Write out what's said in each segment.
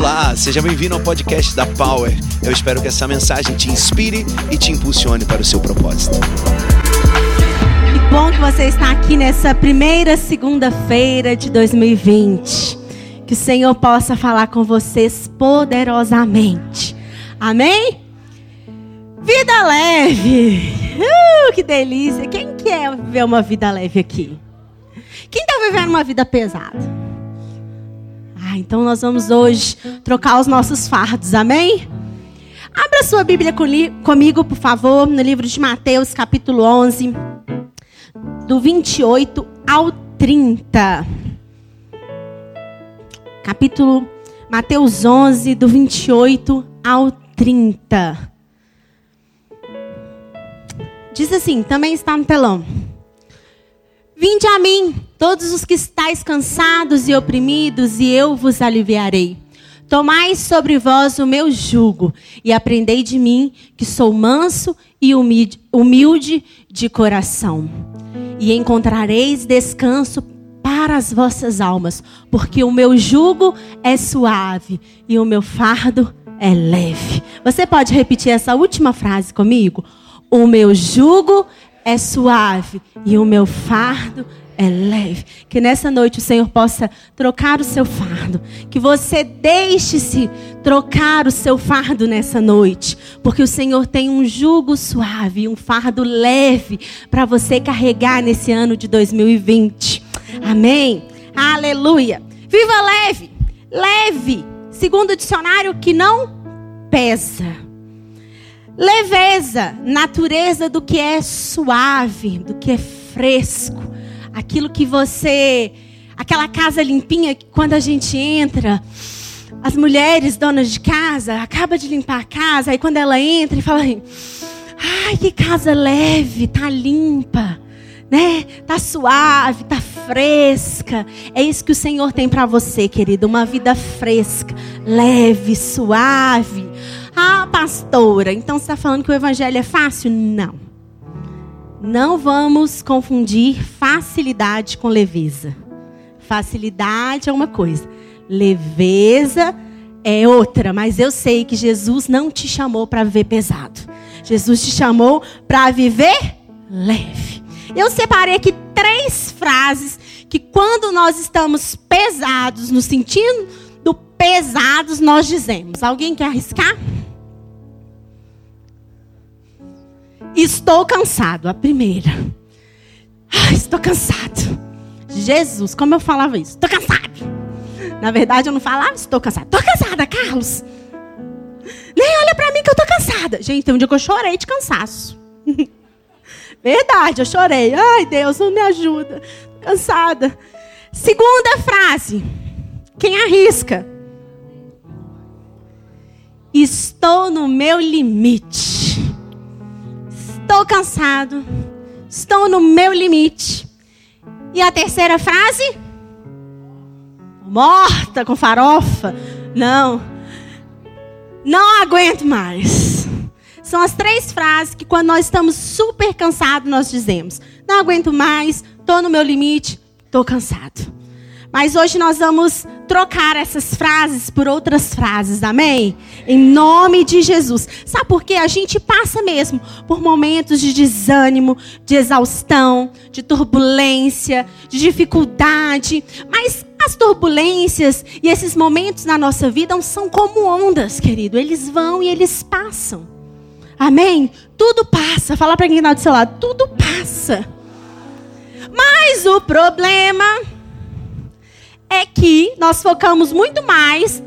Olá, seja bem-vindo ao podcast da Power. Eu espero que essa mensagem te inspire e te impulsione para o seu propósito. Que bom que você está aqui nessa primeira segunda-feira de 2020. Que o Senhor possa falar com vocês poderosamente. Amém? Vida leve. Que delícia. Quem quer viver uma vida leve aqui? Quem está vivendo uma vida pesada? Então nós vamos hoje trocar os nossos fardos, amém? Abra sua Bíblia comigo, por favor, no livro de Mateus, capítulo 11, do 28 ao 30. Mateus 11, do 28 ao 30. Diz assim, também está no telão. Vinde a mim, todos os que estáis cansados e oprimidos, e eu vos aliviarei. Tomai sobre vós o meu jugo, e aprendei de mim, que sou manso e humilde de coração. E encontrareis descanso para as vossas almas, porque o meu jugo é suave e o meu fardo é leve. Você pode repetir essa última frase comigo? O meu jugo é suave e o meu fardo é leve. Que nessa noite o Senhor possa trocar o seu fardo. Que você deixe-se trocar o seu fardo nessa noite. Porque o Senhor tem um jugo suave e um fardo leve para você carregar nesse ano de 2020. Amém? Aleluia! Viva leve! Leve! Segundo o dicionário, que não pesa. Leveza, natureza do que é suave, do que é fresco. Aquilo que você... Aquela casa limpinha que quando a gente entra, as mulheres donas de casa, acaba de limpar a casa, aí quando ela entra e fala assim, ai, que casa leve, tá limpa, né? Tá suave, tá fresca. É isso que o Senhor tem pra você, querido. Uma vida fresca, leve, suave. Ah, pastora, então você está falando que o evangelho é fácil? Não. Não vamos confundir facilidade com leveza. Facilidade é uma coisa. Leveza é outra. Mas eu sei que Jesus não te chamou para viver pesado. Jesus te chamou para viver leve. Eu separei aqui três frases que quando nós estamos pesados, no sentido do pesados, nós dizemos. Alguém quer arriscar? Estou cansado, a primeira. Ai, estou cansado. Jesus, como eu falava isso? Estou cansado. Na verdade, eu não falava estou cansado. Estou cansada, Carlos. Nem olha pra mim que eu estou cansada. Gente, tem um dia que eu chorei de cansaço. Verdade, eu chorei. Ai, Deus, não me ajuda. Tô cansada. Segunda frase. Quem arrisca? Estou no meu limite. Estou cansado, estou no meu limite. E a terceira frase? Morta com farofa. Não aguento mais. São as três frases que quando nós estamos super cansados, nós dizemos. Não aguento mais, estou no meu limite, estou cansado. Mas hoje nós vamos trocar essas frases por outras frases, amém? Em nome de Jesus. Sabe por quê? A gente passa mesmo por momentos de desânimo, de exaustão, de turbulência, de dificuldade. Mas as turbulências e esses momentos na nossa vida são como ondas, querido. Eles vão e eles passam. Amém? Tudo passa. Fala para quem está do seu lado. Tudo passa. Mas o problema... é que nós focamos muito mais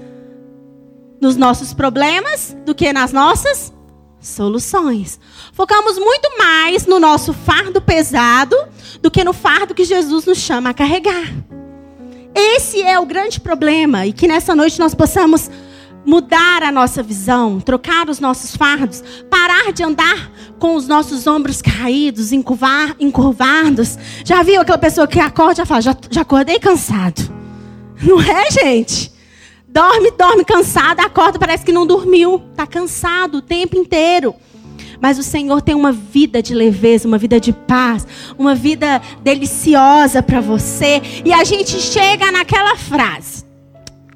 nos nossos problemas do que nas nossas soluções. Focamos muito mais no nosso fardo pesado do que no fardo que Jesus nos chama a carregar. Esse é o grande problema. E que nessa noite nós possamos mudar a nossa visão, trocar os nossos fardos, parar de andar com os nossos ombros caídos, encurvados. Já viu aquela pessoa que acorda e fala, já acordei cansado. Não é, gente? Dorme cansado, acorda, parece que não dormiu. Está cansado o tempo inteiro. Mas o Senhor tem uma vida de leveza, uma vida de paz, uma vida deliciosa para você. E a gente chega naquela frase.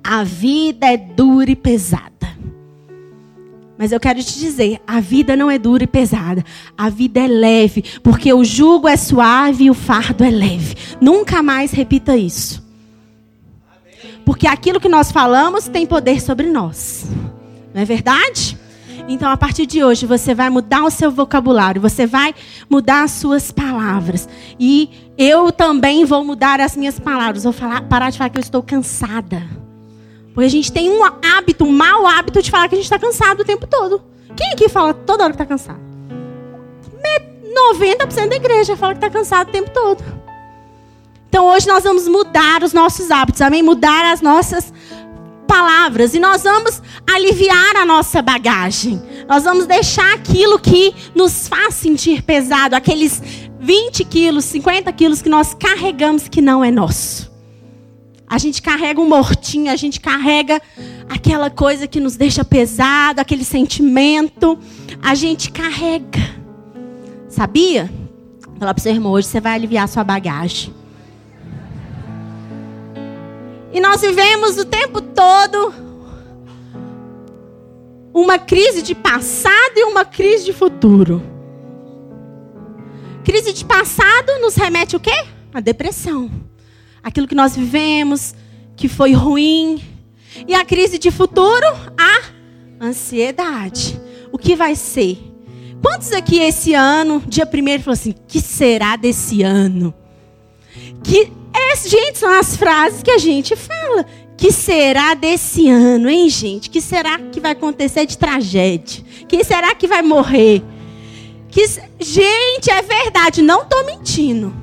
a vida é dura e pesada. Mas eu quero te dizer, a vida não é dura e pesada. A vida é leve, porque o jugo é suave e o fardo é leve. Nunca mais repita isso. Porque aquilo que nós falamos tem poder sobre nós. Não é verdade? Então, a partir de hoje, você vai mudar o seu vocabulário. Você vai mudar as suas palavras. E eu também vou mudar as minhas palavras. Vou parar de falar que eu estou cansada. Porque a gente tem um hábito, um mau hábito de falar que a gente está cansado o tempo todo. Quem aqui fala toda hora que está cansado? 90% da igreja fala que está cansado o tempo todo. Então hoje nós vamos mudar os nossos hábitos, amém? Mudar as nossas palavras. E nós vamos aliviar a nossa bagagem. Nós vamos deixar aquilo que nos faz sentir pesado. Aqueles 20 quilos, 50 quilos que nós carregamos que não é nosso. A gente carrega um mortinho, a gente carrega aquela coisa que nos deixa pesado, aquele sentimento. A gente carrega. Sabia? Vou falar para o seu irmão, hoje você vai aliviar a sua bagagem. E nós vivemos o tempo todo uma crise de passado e uma crise de futuro. Crise de passado nos remete o quê? A depressão. Aquilo que nós vivemos, que foi ruim. E a crise de futuro, a ansiedade. O que vai ser? Quantos aqui esse ano, dia 1º, falou assim, que será desse ano? Gente, são as frases que a gente fala. Que será desse ano, hein, gente? Que será que vai acontecer de tragédia? Quem será que vai morrer? Gente, é verdade, não estou mentindo.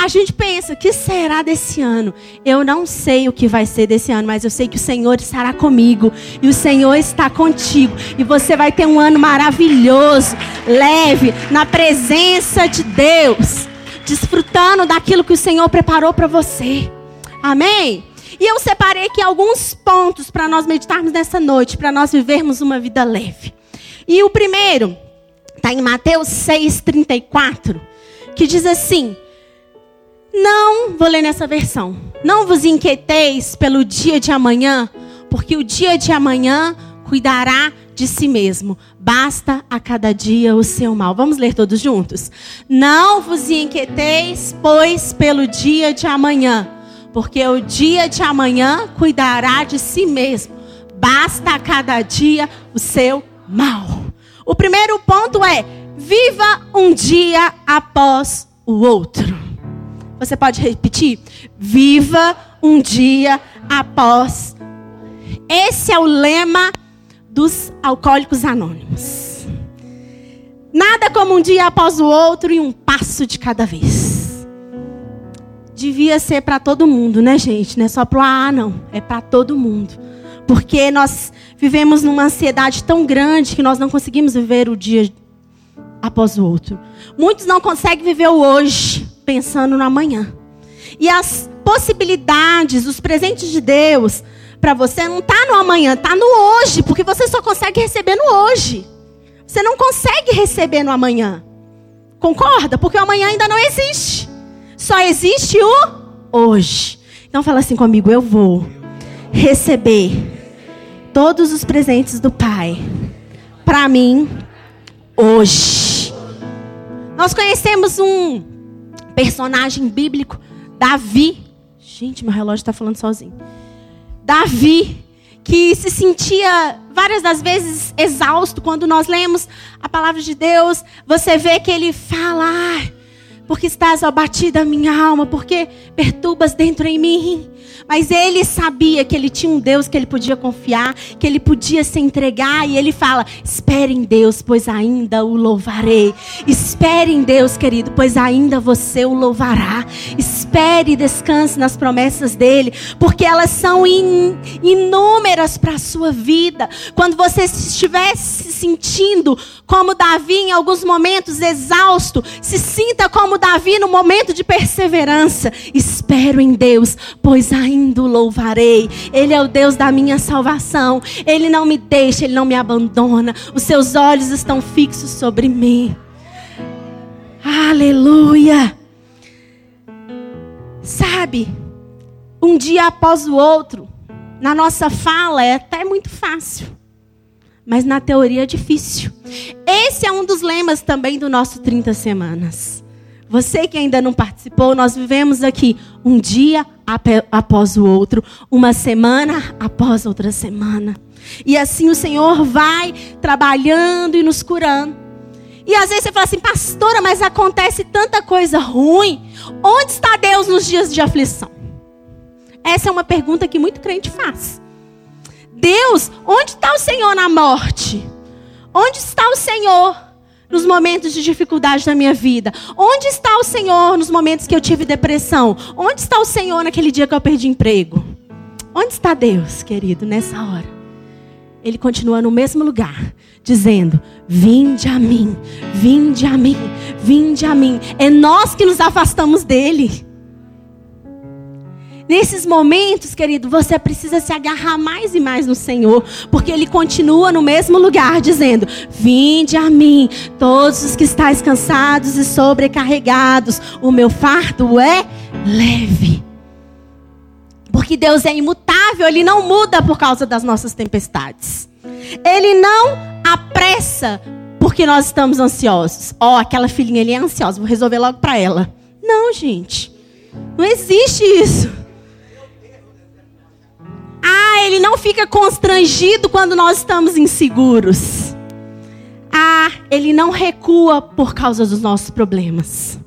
A gente pensa, que será desse ano? Eu não sei o que vai ser desse ano, mas eu sei que o Senhor estará comigo. E o Senhor está contigo. E você vai ter um ano maravilhoso, leve, na presença de Deus. Desfrutando daquilo que o Senhor preparou para você. Amém? E eu separei aqui alguns pontos para nós meditarmos nessa noite. Para nós vivermos uma vida leve. E o primeiro está em Mateus 6:34. Que diz assim... Não, vou ler nessa versão. Não vos inquieteis pelo dia de amanhã, porque o dia de amanhã cuidará de si mesmo. Basta a cada dia o seu mal. Vamos ler todos juntos? Não vos inquieteis, pois, pelo dia de amanhã, porque o dia de amanhã cuidará de si mesmo. Basta a cada dia o seu mal. O primeiro ponto é, viva um dia após o outro. Você pode repetir? Viva um dia após. Esse é o lema dos Alcoólicos Anônimos. Nada como um dia após o outro e um passo de cada vez. Devia ser para todo mundo, né, gente? Não é só para o AA, não. É para todo mundo. Porque nós vivemos numa ansiedade tão grande que nós não conseguimos viver o dia após o outro. Muitos não conseguem viver o hoje. Pensando no amanhã. E as possibilidades, os presentes de Deus para você não está no amanhã, está no hoje, porque você só consegue receber no hoje. Você não consegue receber no amanhã. Concorda? Porque o amanhã ainda não existe. Só existe o hoje. Então fala assim comigo, eu vou receber todos os presentes do Pai para mim hoje. Nós conhecemos um personagem bíblico, Davi. Gente, meu relógio está falando sozinho. Davi, que se sentia várias das vezes exausto. Quando nós lemos a palavra de Deus, você vê que ele fala, porque estás abatida a minha alma, porque perturbas dentro em mim. Mas ele sabia que ele tinha um Deus que ele podia confiar, que ele podia se entregar. E ele fala, espere em Deus, pois ainda o louvarei. Espere em Deus, querido, pois ainda você o louvará. Espere e descanse nas promessas dele, porque elas são inúmeras para a sua vida. Quando você estiver se sentindo como Davi em alguns momentos exausto, se sinta como Davi no momento de perseverança. Espero em Deus, pois ainda o louvarei. Ele é o Deus da minha salvação. Ele não me deixa, ele não me abandona. Os seus olhos estão fixos sobre mim. Aleluia! Sabe, um dia após o outro. Na nossa fala é até muito fácil, mas na teoria é difícil. Esse é um dos lemas também do nosso 30 Semanas. Você que ainda não participou, nós vivemos aqui um dia após o outro, uma semana após outra semana. E assim o Senhor vai trabalhando e nos curando. E às vezes você fala assim, pastora, mas acontece tanta coisa ruim. Onde está Deus nos dias de aflição? Essa é uma pergunta que muito crente faz. Deus, onde está o Senhor na morte? Onde está o Senhor nos momentos de dificuldade da minha vida? Onde está o Senhor nos momentos que eu tive depressão? Onde está o Senhor naquele dia que eu perdi emprego? Onde está Deus, querido, nessa hora? Ele continua no mesmo lugar, dizendo, vinde a mim, vinde a mim, vinde a mim. É nós que nos afastamos dele. Nesses momentos, querido, você precisa se agarrar mais e mais no Senhor, porque ele continua no mesmo lugar, dizendo, vinde a mim, todos os que estáis cansados e sobrecarregados, o meu fardo é leve. Porque Deus é imutável, ele não muda por causa das nossas tempestades. Ele não apressa porque nós estamos ansiosos. Ó, aquela filhinha ali é ansiosa, vou resolver logo pra ela. Não, gente. Não existe isso. Ah, ele não fica constrangido quando nós estamos inseguros. Ah, ele não recua por causa dos nossos problemas.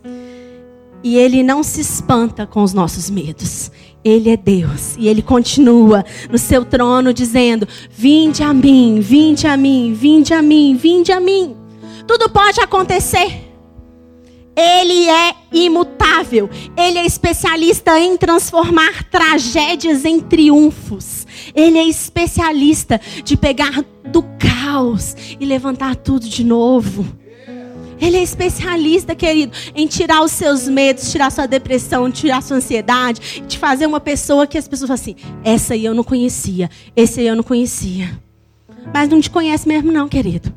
E ele não se espanta com os nossos medos. Ele é Deus e ele continua no seu trono dizendo, vinde a mim, vinde a mim, vinde a mim, vinde a mim. Tudo pode acontecer. Ele é imutável. Ele é especialista em transformar tragédias em triunfos. Ele é especialista de pegar do caos e levantar tudo de novo. Ele é especialista, querido, em tirar os seus medos, tirar sua depressão, tirar sua ansiedade, te fazer uma pessoa que as pessoas falam assim, essa aí eu não conhecia, esse aí eu não conhecia. Mas não te conhece mesmo não, querido.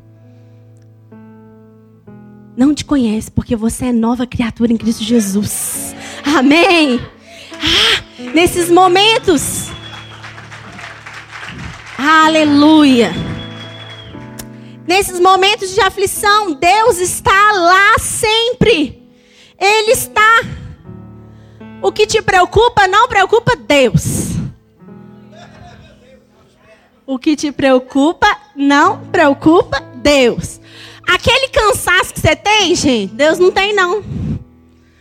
Não te conhece, porque você é nova criatura em Cristo Jesus. Amém? Ah, nesses momentos. Aleluia. Nesses momentos de aflição, Deus está lá sempre. Ele está. O que te preocupa, não preocupa Deus. O que te preocupa, não preocupa Deus. Aquele cansaço que você tem, gente, Deus não tem, não.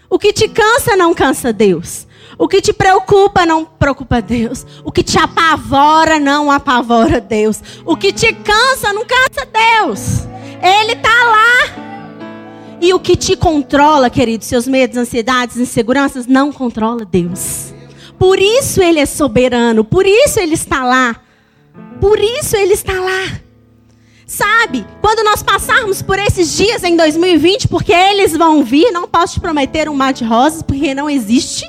O que te cansa, não cansa Deus. O que te preocupa, não preocupa Deus. O que te apavora, não apavora Deus. O que te cansa, não cansa Deus. Ele está lá. E o que te controla, querido, seus medos, ansiedades, inseguranças, não controla Deus. Por isso ele é soberano. Por isso ele está lá. Por isso ele está lá. Sabe, quando nós passarmos por esses dias em 2020, porque eles vão vir, não posso te prometer um mar de rosas, porque não existe,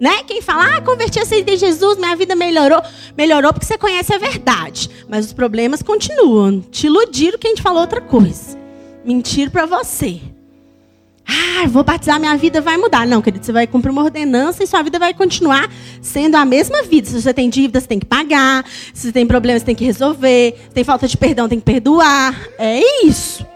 né? Quem fala, ah, converti a em Jesus, minha vida melhorou. Melhorou porque você conhece a verdade, mas os problemas continuam. Te iludiram que a gente falou outra coisa. Mentiram pra você. Ah, vou batizar, minha vida vai mudar. Não, querido, você vai cumprir uma ordenança e sua vida vai continuar sendo a mesma vida. Se você tem dívidas, você tem que pagar. Se você tem problemas, você tem que resolver. Se tem falta de perdão, tem que perdoar. É isso.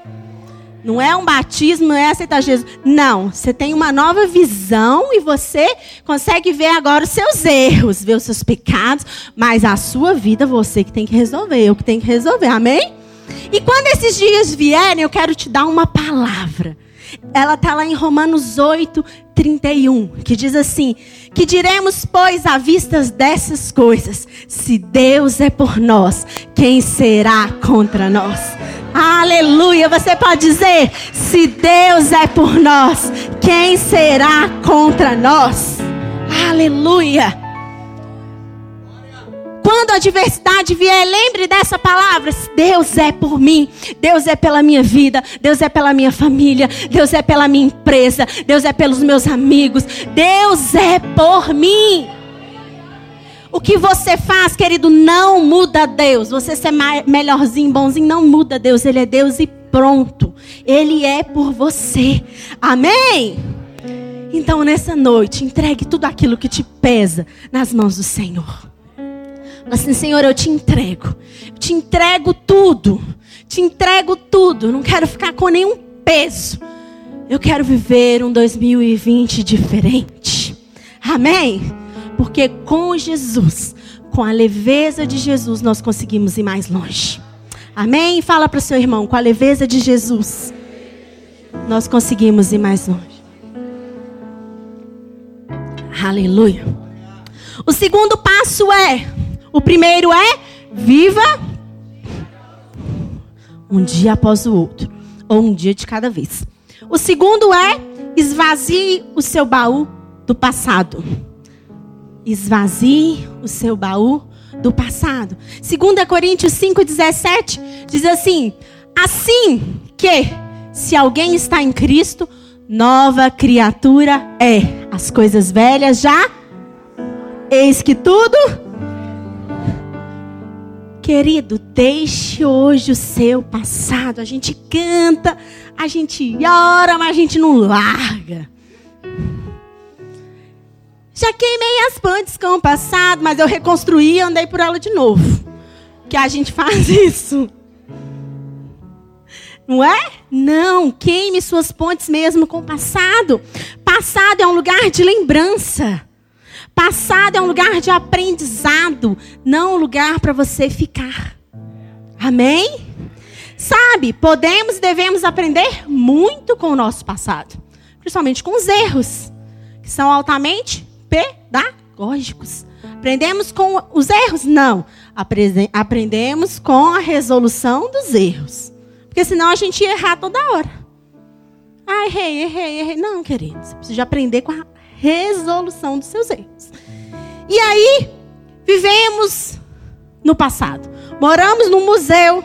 Não é um batismo, não é aceitar Jesus. Não, você tem uma nova visão e você consegue ver agora os seus erros, ver os seus pecados. Mas a sua vida, você que tem que resolver, eu que tenho que resolver, amém? E quando esses dias vierem, eu quero te dar uma palavra. Ela está lá em Romanos 8, 31, que diz assim, que diremos, pois, à vista dessas coisas, se Deus é por nós, quem será contra nós? Aleluia! Você pode dizer, se Deus é por nós, quem será contra nós? Aleluia! Quando a adversidade vier, lembre dessa palavra. Deus é por mim, Deus é pela minha vida, Deus é pela minha família, Deus é pela minha empresa, Deus é pelos meus amigos, Deus é por mim. O que você faz, querido, não muda Deus. Você ser melhorzinho, bonzinho, não muda Deus. Ele é Deus e pronto. Ele é por você. Amém? Então, nessa noite, entregue tudo aquilo que te pesa nas mãos do Senhor. Mas assim, Senhor, eu te entrego. Eu te entrego tudo. Te entrego tudo. Eu não quero ficar com nenhum peso. Eu quero viver um 2020 diferente. Amém? Porque com Jesus, com a leveza de Jesus, nós conseguimos ir mais longe. Amém? Fala para o seu irmão, com a leveza de Jesus, nós conseguimos ir mais longe. Aleluia. O segundo passo é... O primeiro é, viva um dia após o outro, ou um dia de cada vez. O segundo é, esvazie o seu baú do passado. Esvazie o seu baú do passado. 2 Coríntios 5,17 diz assim: assim que, se alguém está em Cristo, nova criatura é. As coisas velhas já, eis que tudo... Querido, deixe hoje o seu passado. A gente canta, a gente ora, mas a gente não larga. Já queimei as pontes com o passado, mas eu reconstruí e andei por ela de novo. Que a gente faz isso. Não é? Não, queime suas pontes mesmo com o passado. Passado é um lugar de lembrança. Passado é um lugar de aprendizado, não um lugar para você ficar. Amém? Sabe, podemos e devemos aprender muito com o nosso passado. Principalmente com os erros, que são altamente pedagógicos. Aprendemos com os erros? Não. Aprendemos com a resolução dos erros. Porque senão a gente ia errar toda hora. Ah, errei. Não, querido, você precisa aprender com a resolução dos seus erros. E aí, vivemos no passado. Moramos num museu.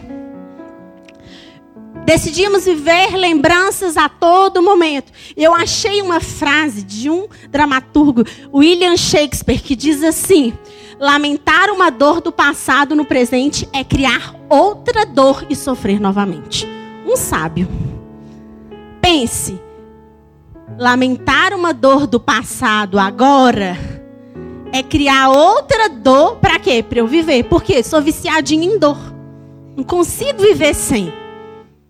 Decidimos viver lembranças a todo momento. Eu achei uma frase de um dramaturgo, William Shakespeare, que diz assim: lamentar uma dor do passado no presente é criar outra dor e sofrer novamente. Um sábio. Pense. Lamentar uma dor do passado agora é criar outra dor. Pra quê? Pra eu viver. Porque sou viciadinha em dor. Não consigo viver sem.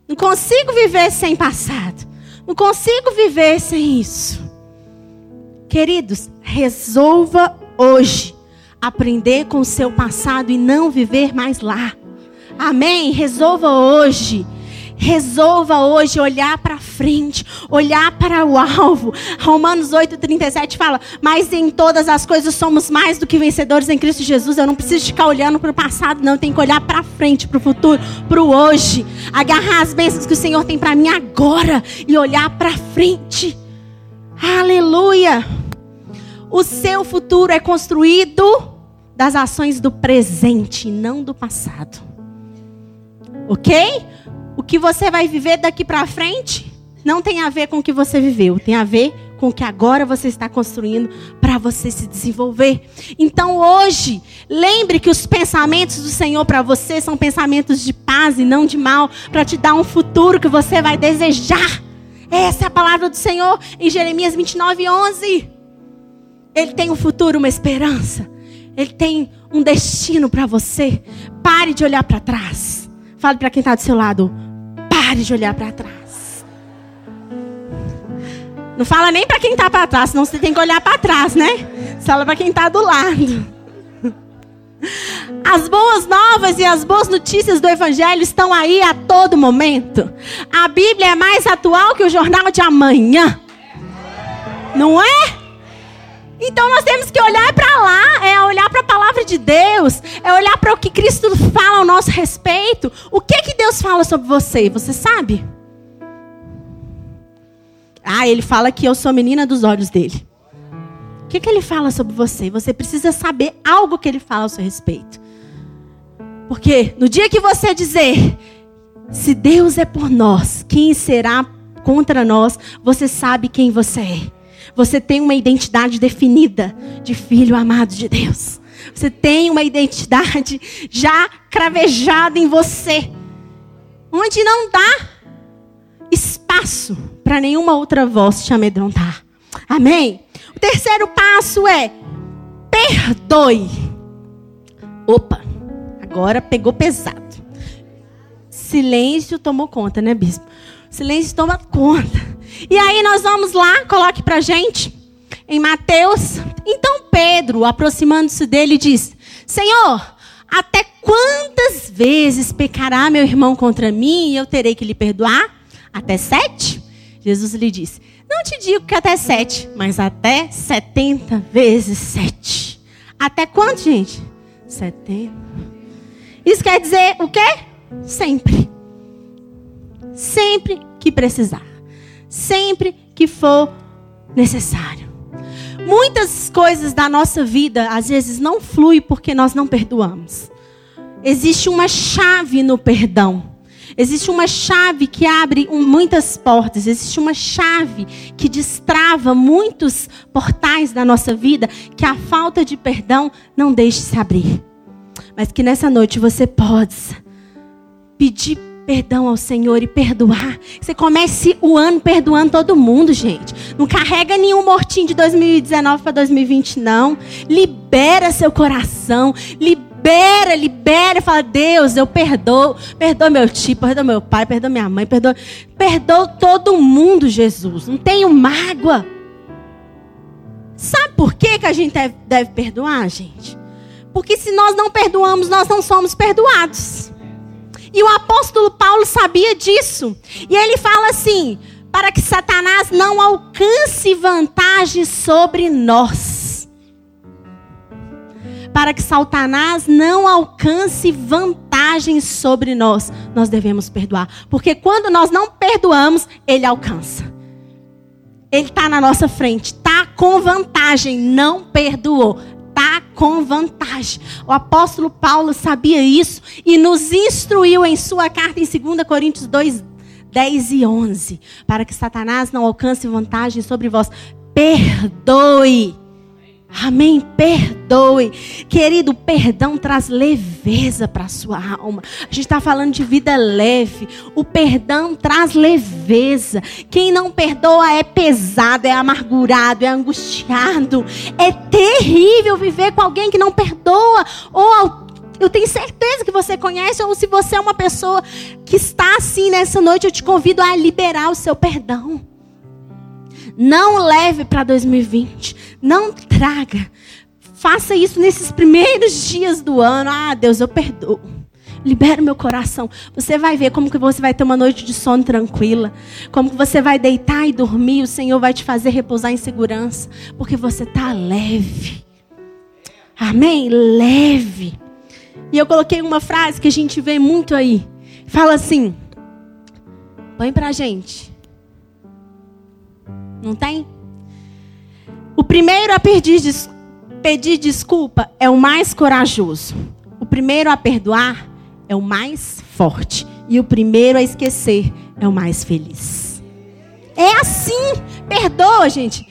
Não consigo viver sem passado. Não consigo viver sem isso. Queridos, resolva hoje aprender com o seu passado e não viver mais lá. Amém? Resolva hoje. Resolva hoje olhar para frente, olhar para o alvo. Romanos 8,37 fala: mas em todas as coisas somos mais do que vencedores em Cristo Jesus. Eu não preciso ficar olhando para o passado, não. Eu tenho que olhar para frente, para o futuro, para o hoje. Agarrar as bênçãos que o Senhor tem para mim agora e olhar para frente. Aleluia! O seu futuro é construído das ações do presente, não do passado. Ok? O que você vai viver daqui para frente não tem a ver com o que você viveu. Tem a ver com o que agora você está construindo para você se desenvolver. Então hoje, lembre que os pensamentos do Senhor para você são pensamentos de paz e não de mal, para te dar um futuro que você vai desejar. Essa é a palavra do Senhor em Jeremias 29:11. Ele tem um futuro, uma esperança. Ele tem um destino para você. Pare de olhar para trás. Fale para quem está do seu lado: pare de olhar para trás. Não fala nem para quem está para trás, senão você tem que olhar para trás, né? Fala para quem está do lado. As boas novas e as boas notícias do Evangelho estão aí a todo momento. A Bíblia é mais atual que o jornal de amanhã. Não é? Então nós temos que olhar para lá, é olhar para a palavra de Deus, é olhar para o que Cristo fala ao nosso respeito. O que Deus fala sobre você? Você sabe? Ah, ele fala que eu sou menina dos olhos dele. O que ele fala sobre você? Você precisa saber algo que ele fala ao seu respeito. Porque no dia que você dizer: se Deus é por nós, quem será contra nós? Você sabe quem você é. Você tem uma identidade definida de filho amado de Deus. Você tem uma identidade já cravejada em você, onde não dá espaço para nenhuma outra voz te amedrontar. Amém? O terceiro passo é: perdoe. Opa, agora pegou pesado. Silêncio tomou conta, né, bispo? Silêncio toma conta. E aí nós vamos lá, coloque pra gente, em Mateus. Então Pedro, aproximando-se dele, diz: Senhor, até quantas vezes pecará meu irmão contra mim e eu terei que lhe perdoar? Até 7? Jesus lhe disse: não te digo que até 7, mas até 70 vezes 7. Até quanto, gente? 70. Isso quer dizer o quê? Sempre. Sempre que precisar. Sempre que for necessário. Muitas coisas da nossa vida, às vezes, não fluem porque nós não perdoamos. Existe uma chave no perdão. Existe uma chave que abre muitas portas. Existe uma chave que destrava muitos portais da nossa vida que a falta de perdão não deixe se abrir. Mas que nessa noite você pode pedir perdão ao Senhor e perdoar. Você comece o ano perdoando todo mundo, gente. Não carrega nenhum mortinho de 2019 para 2020, não. Libera seu coração. Libera, fala: Deus, eu perdoo. Perdoa meu tio, perdoa meu pai, perdoa minha mãe, perdoa todo mundo, Jesus. Não tenho mágoa. Sabe por que a gente deve perdoar, gente? Porque se nós não perdoamos, nós não somos perdoados. E o apóstolo Paulo sabia disso. E ele fala assim: para que Satanás não alcance vantagem sobre nós. Para que Satanás não alcance vantagens sobre nós, nós devemos perdoar. Porque quando nós não perdoamos, ele alcança. Ele está na nossa frente, está com vantagem, não perdoou, está com vantagem. O apóstolo Paulo sabia isso e nos instruiu em sua carta em 2 Coríntios 2, 10 e 11. Para que Satanás não alcance vantagem sobre vós, perdoe. Amém, perdoe. Querido, o perdão traz leveza para a sua alma. A gente está falando de vida leve. O perdão traz leveza. Quem não perdoa é pesado, é amargurado, é angustiado. É terrível viver com alguém que não perdoa. Ou eu tenho certeza que você conhece, ou se você é uma pessoa que está assim nessa noite, eu te convido a liberar o seu perdão. Não leve para 2020. Não traga. Faça isso nesses primeiros dias do ano. Ah, Deus, eu perdoo. Libera o meu coração. Você vai ver como que você vai ter uma noite de sono tranquila. Como que você vai deitar e dormir. O Senhor vai te fazer repousar em segurança. Porque você está leve. Amém? Leve. E eu coloquei uma frase que a gente vê muito aí. Fala assim. Põe pra gente. Não tem? O primeiro a pedir desculpa é o mais corajoso. O primeiro a perdoar é o mais forte. E o primeiro a esquecer é o mais feliz. É assim. Perdoa, gente.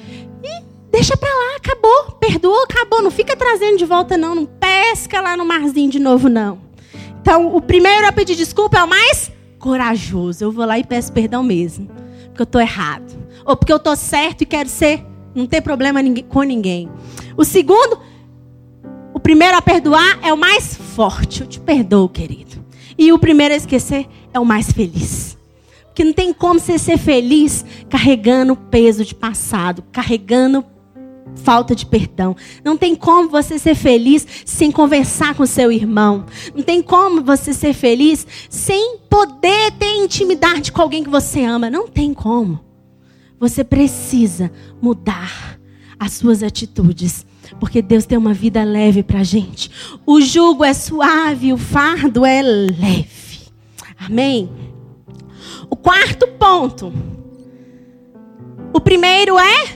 E deixa pra lá. Acabou. Perdoou, acabou. Não fica trazendo de volta, não. Não pesca lá no marzinho de novo, não. Então, o primeiro a pedir desculpa é o mais corajoso. Eu vou lá e peço perdão mesmo. Porque eu tô errado. Ou porque eu tô certo e quero ser, não ter problema com ninguém. O segundo, o primeiro a perdoar é o mais forte. Eu te perdoo, querido. E o primeiro a esquecer é o mais feliz. Porque não tem como você ser feliz carregando o peso de passado, carregando falta de perdão. Não tem como você ser feliz sem conversar com seu irmão. Não tem como você ser feliz sem poder ter intimidade com alguém que você ama. Não tem como. Você precisa mudar as suas atitudes. Porque Deus tem uma vida leve pra gente. O jugo é suave, o fardo é leve. Amém? O quarto ponto. O primeiro é: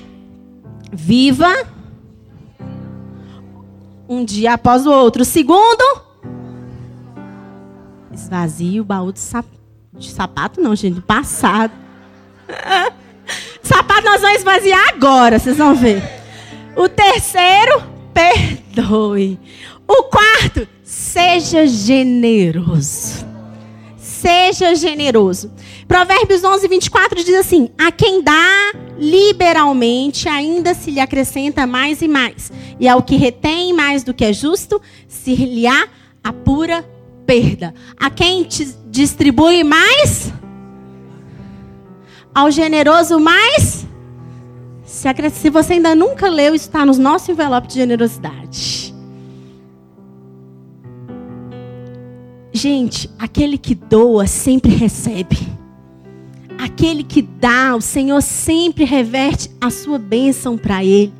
viva um dia após o outro. O segundo: esvazie o baú de sapato, não, gente, do passado. Sapato nós vamos esvaziar agora, vocês vão ver. O terceiro, perdoe. O quarto, seja generoso. Seja generoso. Provérbios 11:24 diz assim: a quem dá, liberalmente, ainda se lhe acrescenta mais e mais. E ao que retém mais do que é justo, se lhe há a pura perda. A quem distribui mais, ao generoso mais, se você ainda nunca leu, isso está no nosso envelope de generosidade. Gente, aquele que doa sempre recebe. Aquele que dá, o Senhor sempre reverte a sua bênção para ele.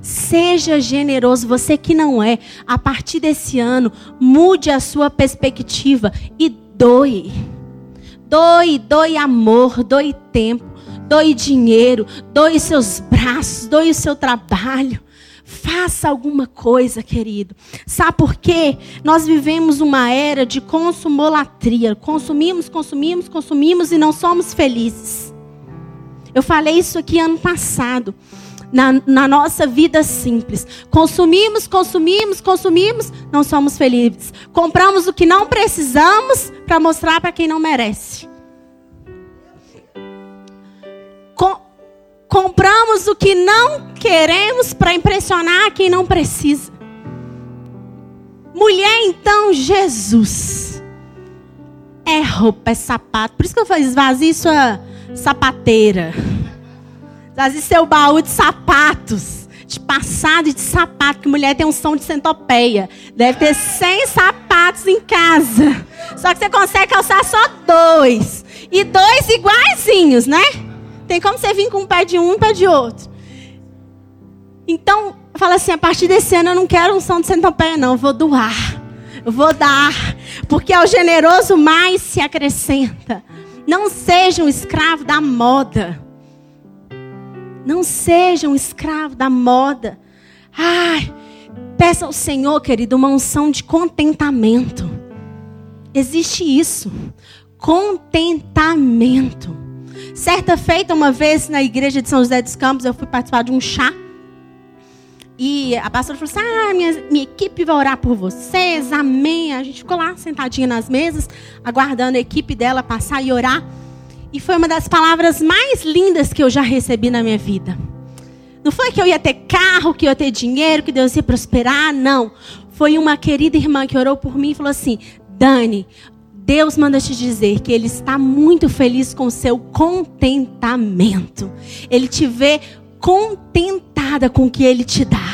Seja generoso, você que não é. A partir desse ano, mude a sua perspectiva e doe. Doe amor, doe tempo, doe dinheiro, doe seus braços, doe o seu trabalho. Faça alguma coisa, querido. Sabe por quê? Nós vivemos uma era de consumolatria. Consumimos e não somos felizes. Eu falei isso aqui ano passado, na nossa vida simples. Consumimos, não somos felizes. Compramos o que não precisamos para mostrar para quem não merece. Compramos o que não queremos para impressionar quem não precisa. Mulher, então, Jesus. É roupa, é sapato. Por isso que eu falei, esvazie sua sapateira. Esvazie seu baú de sapatos. De passado e de sapato. Que mulher tem um som de centopeia. Deve ter 100 sapatos em casa. Só que você consegue calçar só 2. E 2 iguaizinhos, né? Tem como você vir com um pé de um e um pé de outro. Então, fala assim, a partir desse ano eu não quero unção de centopeia, não. Eu vou doar. Eu vou dar. Porque ao generoso mais se acrescenta. Não seja um escravo da moda. Não seja um escravo da moda. Ai, peça ao Senhor, querido, uma unção de contentamento. Existe isso. Contentamento. Certa feita, uma vez na igreja de São José dos Campos, eu fui participar de um chá. E a pastora falou assim, minha equipe vai orar por vocês, amém. A gente ficou lá sentadinha nas mesas, aguardando a equipe dela passar e orar. E foi uma das palavras mais lindas que eu já recebi na minha vida. Não foi que eu ia ter carro, que eu ia ter dinheiro, que Deus ia prosperar, não. Foi uma querida irmã que orou por mim e falou assim, Dani, Deus manda te dizer que Ele está muito feliz com o seu contentamento. Ele te vê contentada com o que Ele te dá.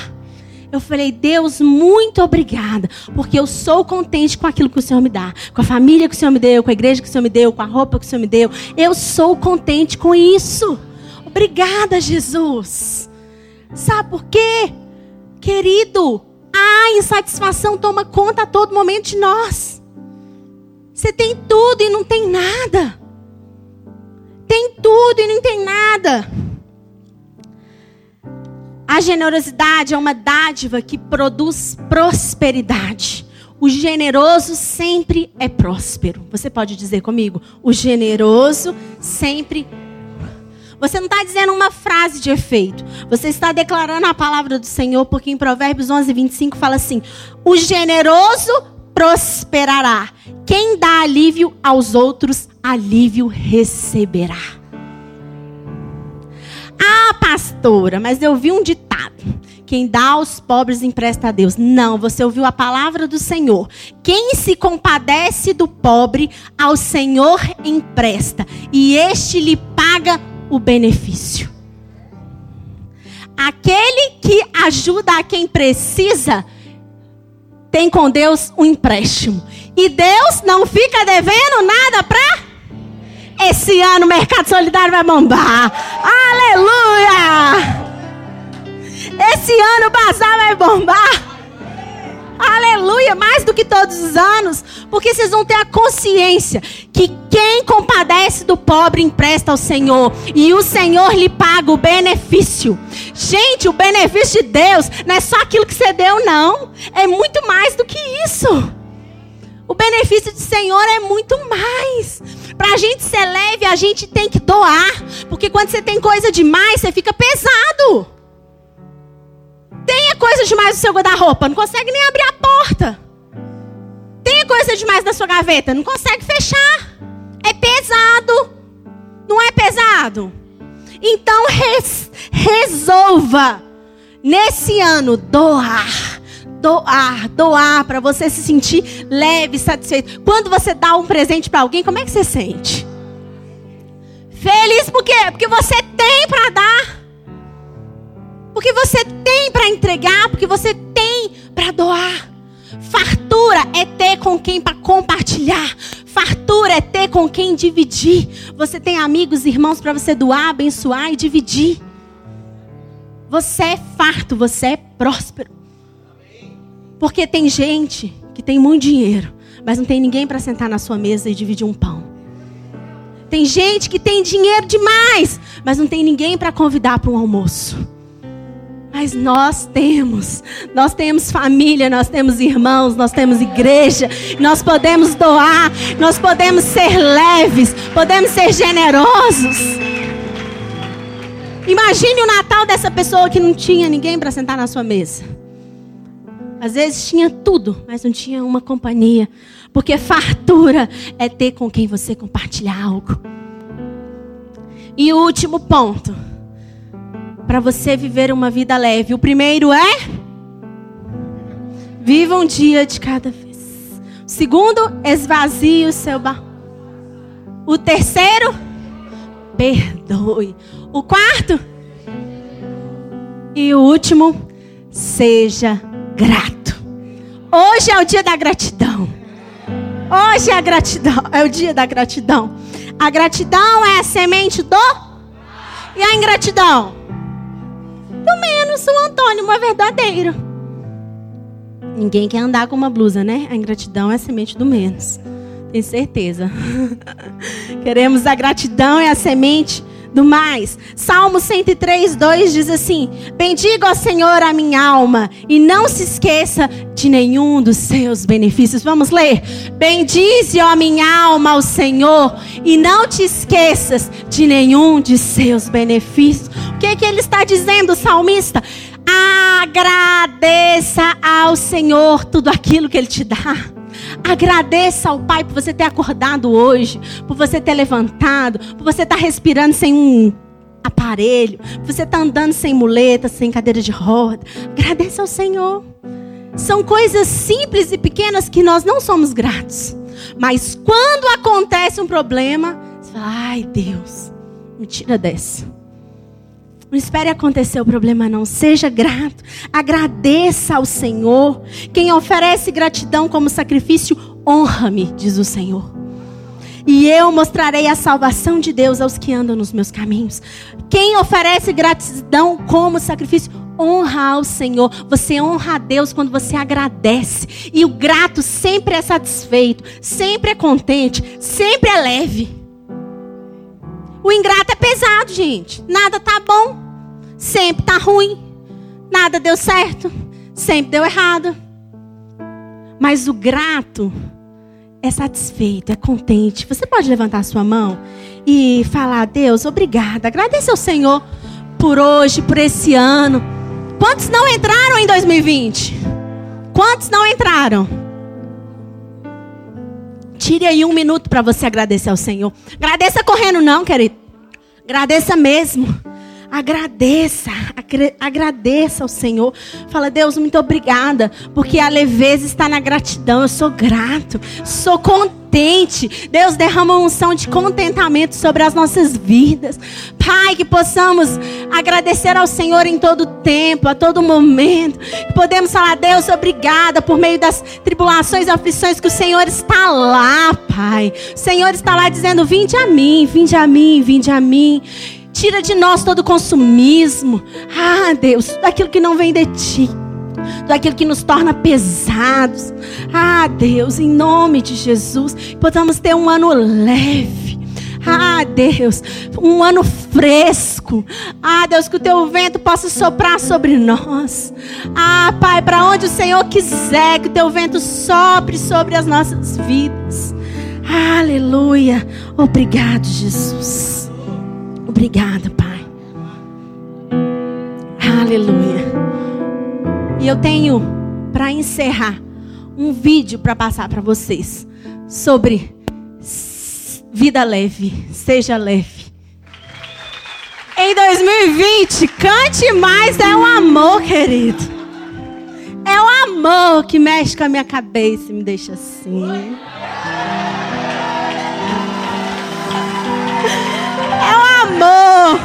Eu falei, Deus, muito obrigada, porque eu sou contente com aquilo que o Senhor me dá, com a família que o Senhor me deu, com a igreja que o Senhor me deu, com a roupa que o Senhor me deu. Eu sou contente com isso. Obrigada, Jesus. Sabe por quê? Querido, a insatisfação toma conta a todo momento de nós. Você tem tudo e não tem nada. A generosidade é uma dádiva que produz prosperidade. O generoso sempre é próspero. Você pode dizer comigo? O generoso sempre... Você não está dizendo uma frase de efeito. Você está declarando a palavra do Senhor, porque em Provérbios 11:25 fala assim, o generoso prosperará. Quem dá alívio aos outros, alívio receberá. Ah, pastora, mas eu vi um ditado. Quem dá aos pobres empresta a Deus. Não, você ouviu a palavra do Senhor. Quem se compadece do pobre, ao Senhor empresta. E este lhe paga o benefício. Aquele que ajuda a quem precisa, tem com Deus um empréstimo. E Deus não fica devendo nada para... Esse ano o mercado solidário vai bombar. Aleluia! Esse ano o bazar vai bombar. Aleluia! Mais do que todos os anos. Porque vocês vão ter a consciência que quem compadece do pobre empresta ao Senhor. E o Senhor lhe paga o benefício. Gente, o benefício de Deus não é só aquilo que você deu, não. É muito mais do que isso. O benefício do Senhor é muito mais. Para a gente ser leve, a gente tem que doar. Porque quando você tem coisa demais, você fica pesado. Tenha coisa demais no seu guarda-roupa, não consegue nem abrir a porta. Tenha coisa demais na sua gaveta, não consegue fechar. É pesado. Não é pesado? Então resolva nesse ano doar para você se sentir leve, satisfeito. Quando você dá um presente para alguém, como é que você sente? Feliz por quê? Porque você tem para dar. Porque você tem para entregar, porque você tem para doar. Fartura é ter com quem para compartilhar. Fartura é ter com quem dividir. Você tem amigos, irmãos para você doar, abençoar e dividir. Você é farto, você é próspero. Porque tem gente que tem muito dinheiro, mas não tem ninguém para sentar na sua mesa e dividir um pão. Tem gente que tem dinheiro demais, mas não tem ninguém para convidar para um almoço. Mas nós temos família, nós temos irmãos, nós temos igreja, nós podemos doar, nós podemos ser leves, podemos ser generosos. Imagine o Natal dessa pessoa que não tinha ninguém para sentar na sua mesa. Às vezes tinha tudo, mas não tinha uma companhia. Porque fartura é ter com quem você compartilhar algo. E o último ponto, para você viver uma vida leve. O primeiro é: viva um dia de cada vez. O segundo, esvazie o seu baú. O terceiro, perdoe. O quarto e o último, seja grato. Hoje é o dia da gratidão. Hoje é a gratidão, é o dia da gratidão. A gratidão é a semente do e a ingratidão. Pelo menos o Antônio, uma verdadeira. Ninguém quer andar com uma blusa, né? A ingratidão é a semente do menos. Tenho certeza. Queremos a gratidão é a semente do mais. Salmo 103:2 diz assim: bendiga ao Senhor a minha alma e não se esqueça de nenhum dos seus benefícios. Vamos ler? Bendize, ó minha alma, ao Senhor e não te esqueças de nenhum de seus benefícios. O que é que ele está dizendo, o salmista? Agradeça ao Senhor tudo aquilo que ele te dá. Agradeça ao Pai por você ter acordado hoje, por você ter levantado, por você estar respirando sem um aparelho, por você estar andando sem muleta, sem cadeira de roda. Agradeça ao Senhor. São coisas simples e pequenas que nós não somos gratos. Mas quando acontece um problema, você fala: ai Deus, me tira dessa. Não espere acontecer o problema não, seja grato, agradeça ao Senhor. Quem oferece gratidão como sacrifício, honra-me, diz o Senhor. E eu mostrarei a salvação de Deus aos que andam nos meus caminhos. Quem oferece gratidão como sacrifício, honra ao Senhor. Você honra a Deus quando você agradece. E o grato sempre é satisfeito, sempre é contente, sempre é leve. O ingrato é pesado, gente. Nada tá bom, sempre tá ruim. Nada deu certo, sempre deu errado. Mas o grato é satisfeito, é contente. Você pode levantar a sua mão e falar: Deus, obrigada. Agradeça ao Senhor por hoje, por esse ano. Quantos não entraram em 2020? Quantos não entraram? Tire aí 1 minuto para você agradecer ao Senhor. Agradeça correndo não, querido. Agradeça mesmo. Agradeça ao Senhor. Fala: Deus, muito obrigada, porque a leveza está na gratidão. Eu sou grato, sou contente. Deus, derrama uma unção de contentamento sobre as nossas vidas. Pai, que possamos agradecer ao Senhor em todo tempo, a todo momento. Que podemos falar: Deus, obrigada por meio das tribulações e aflições que o Senhor está lá, Pai. O Senhor está lá dizendo: vinde a mim, vinde a mim, vinde a mim. Tira de nós todo consumismo. Ah, Deus, tudo aquilo que não vem de Ti, tudo aquilo que nos torna pesados. Ah, Deus, em nome de Jesus, possamos ter um ano leve. Ah, Deus, um ano fresco. Ah, Deus, que o Teu vento possa soprar sobre nós. Ah, Pai, para onde o Senhor quiser, que o Teu vento sopre sobre as nossas vidas. Aleluia. Obrigado, Jesus. Obrigada, Pai. Aleluia. E eu tenho, para encerrar, um vídeo para passar para vocês sobre vida leve. Seja leve. em 2020, cante mais, é um amor, querido. É um amor que mexe com a minha cabeça e me deixa assim. É um amor.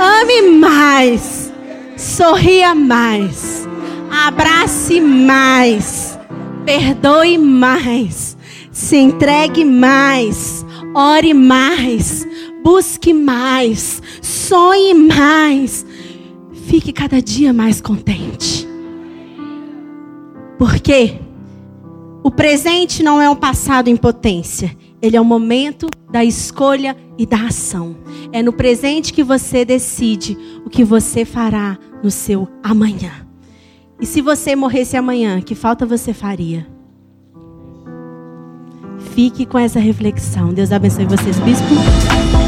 Ame mais. Sorria mais. Abrace mais. Perdoe mais. Se entregue mais. Ore mais. Busque mais. Sonhe mais. Fique cada dia mais contente. Porque o presente não é um passado em potência. Ele é o momento da escolha e da ação. É no presente que você decide o que você fará no seu amanhã. E se você morresse amanhã, que falta você faria? Fique com essa reflexão. Deus abençoe vocês, bispo.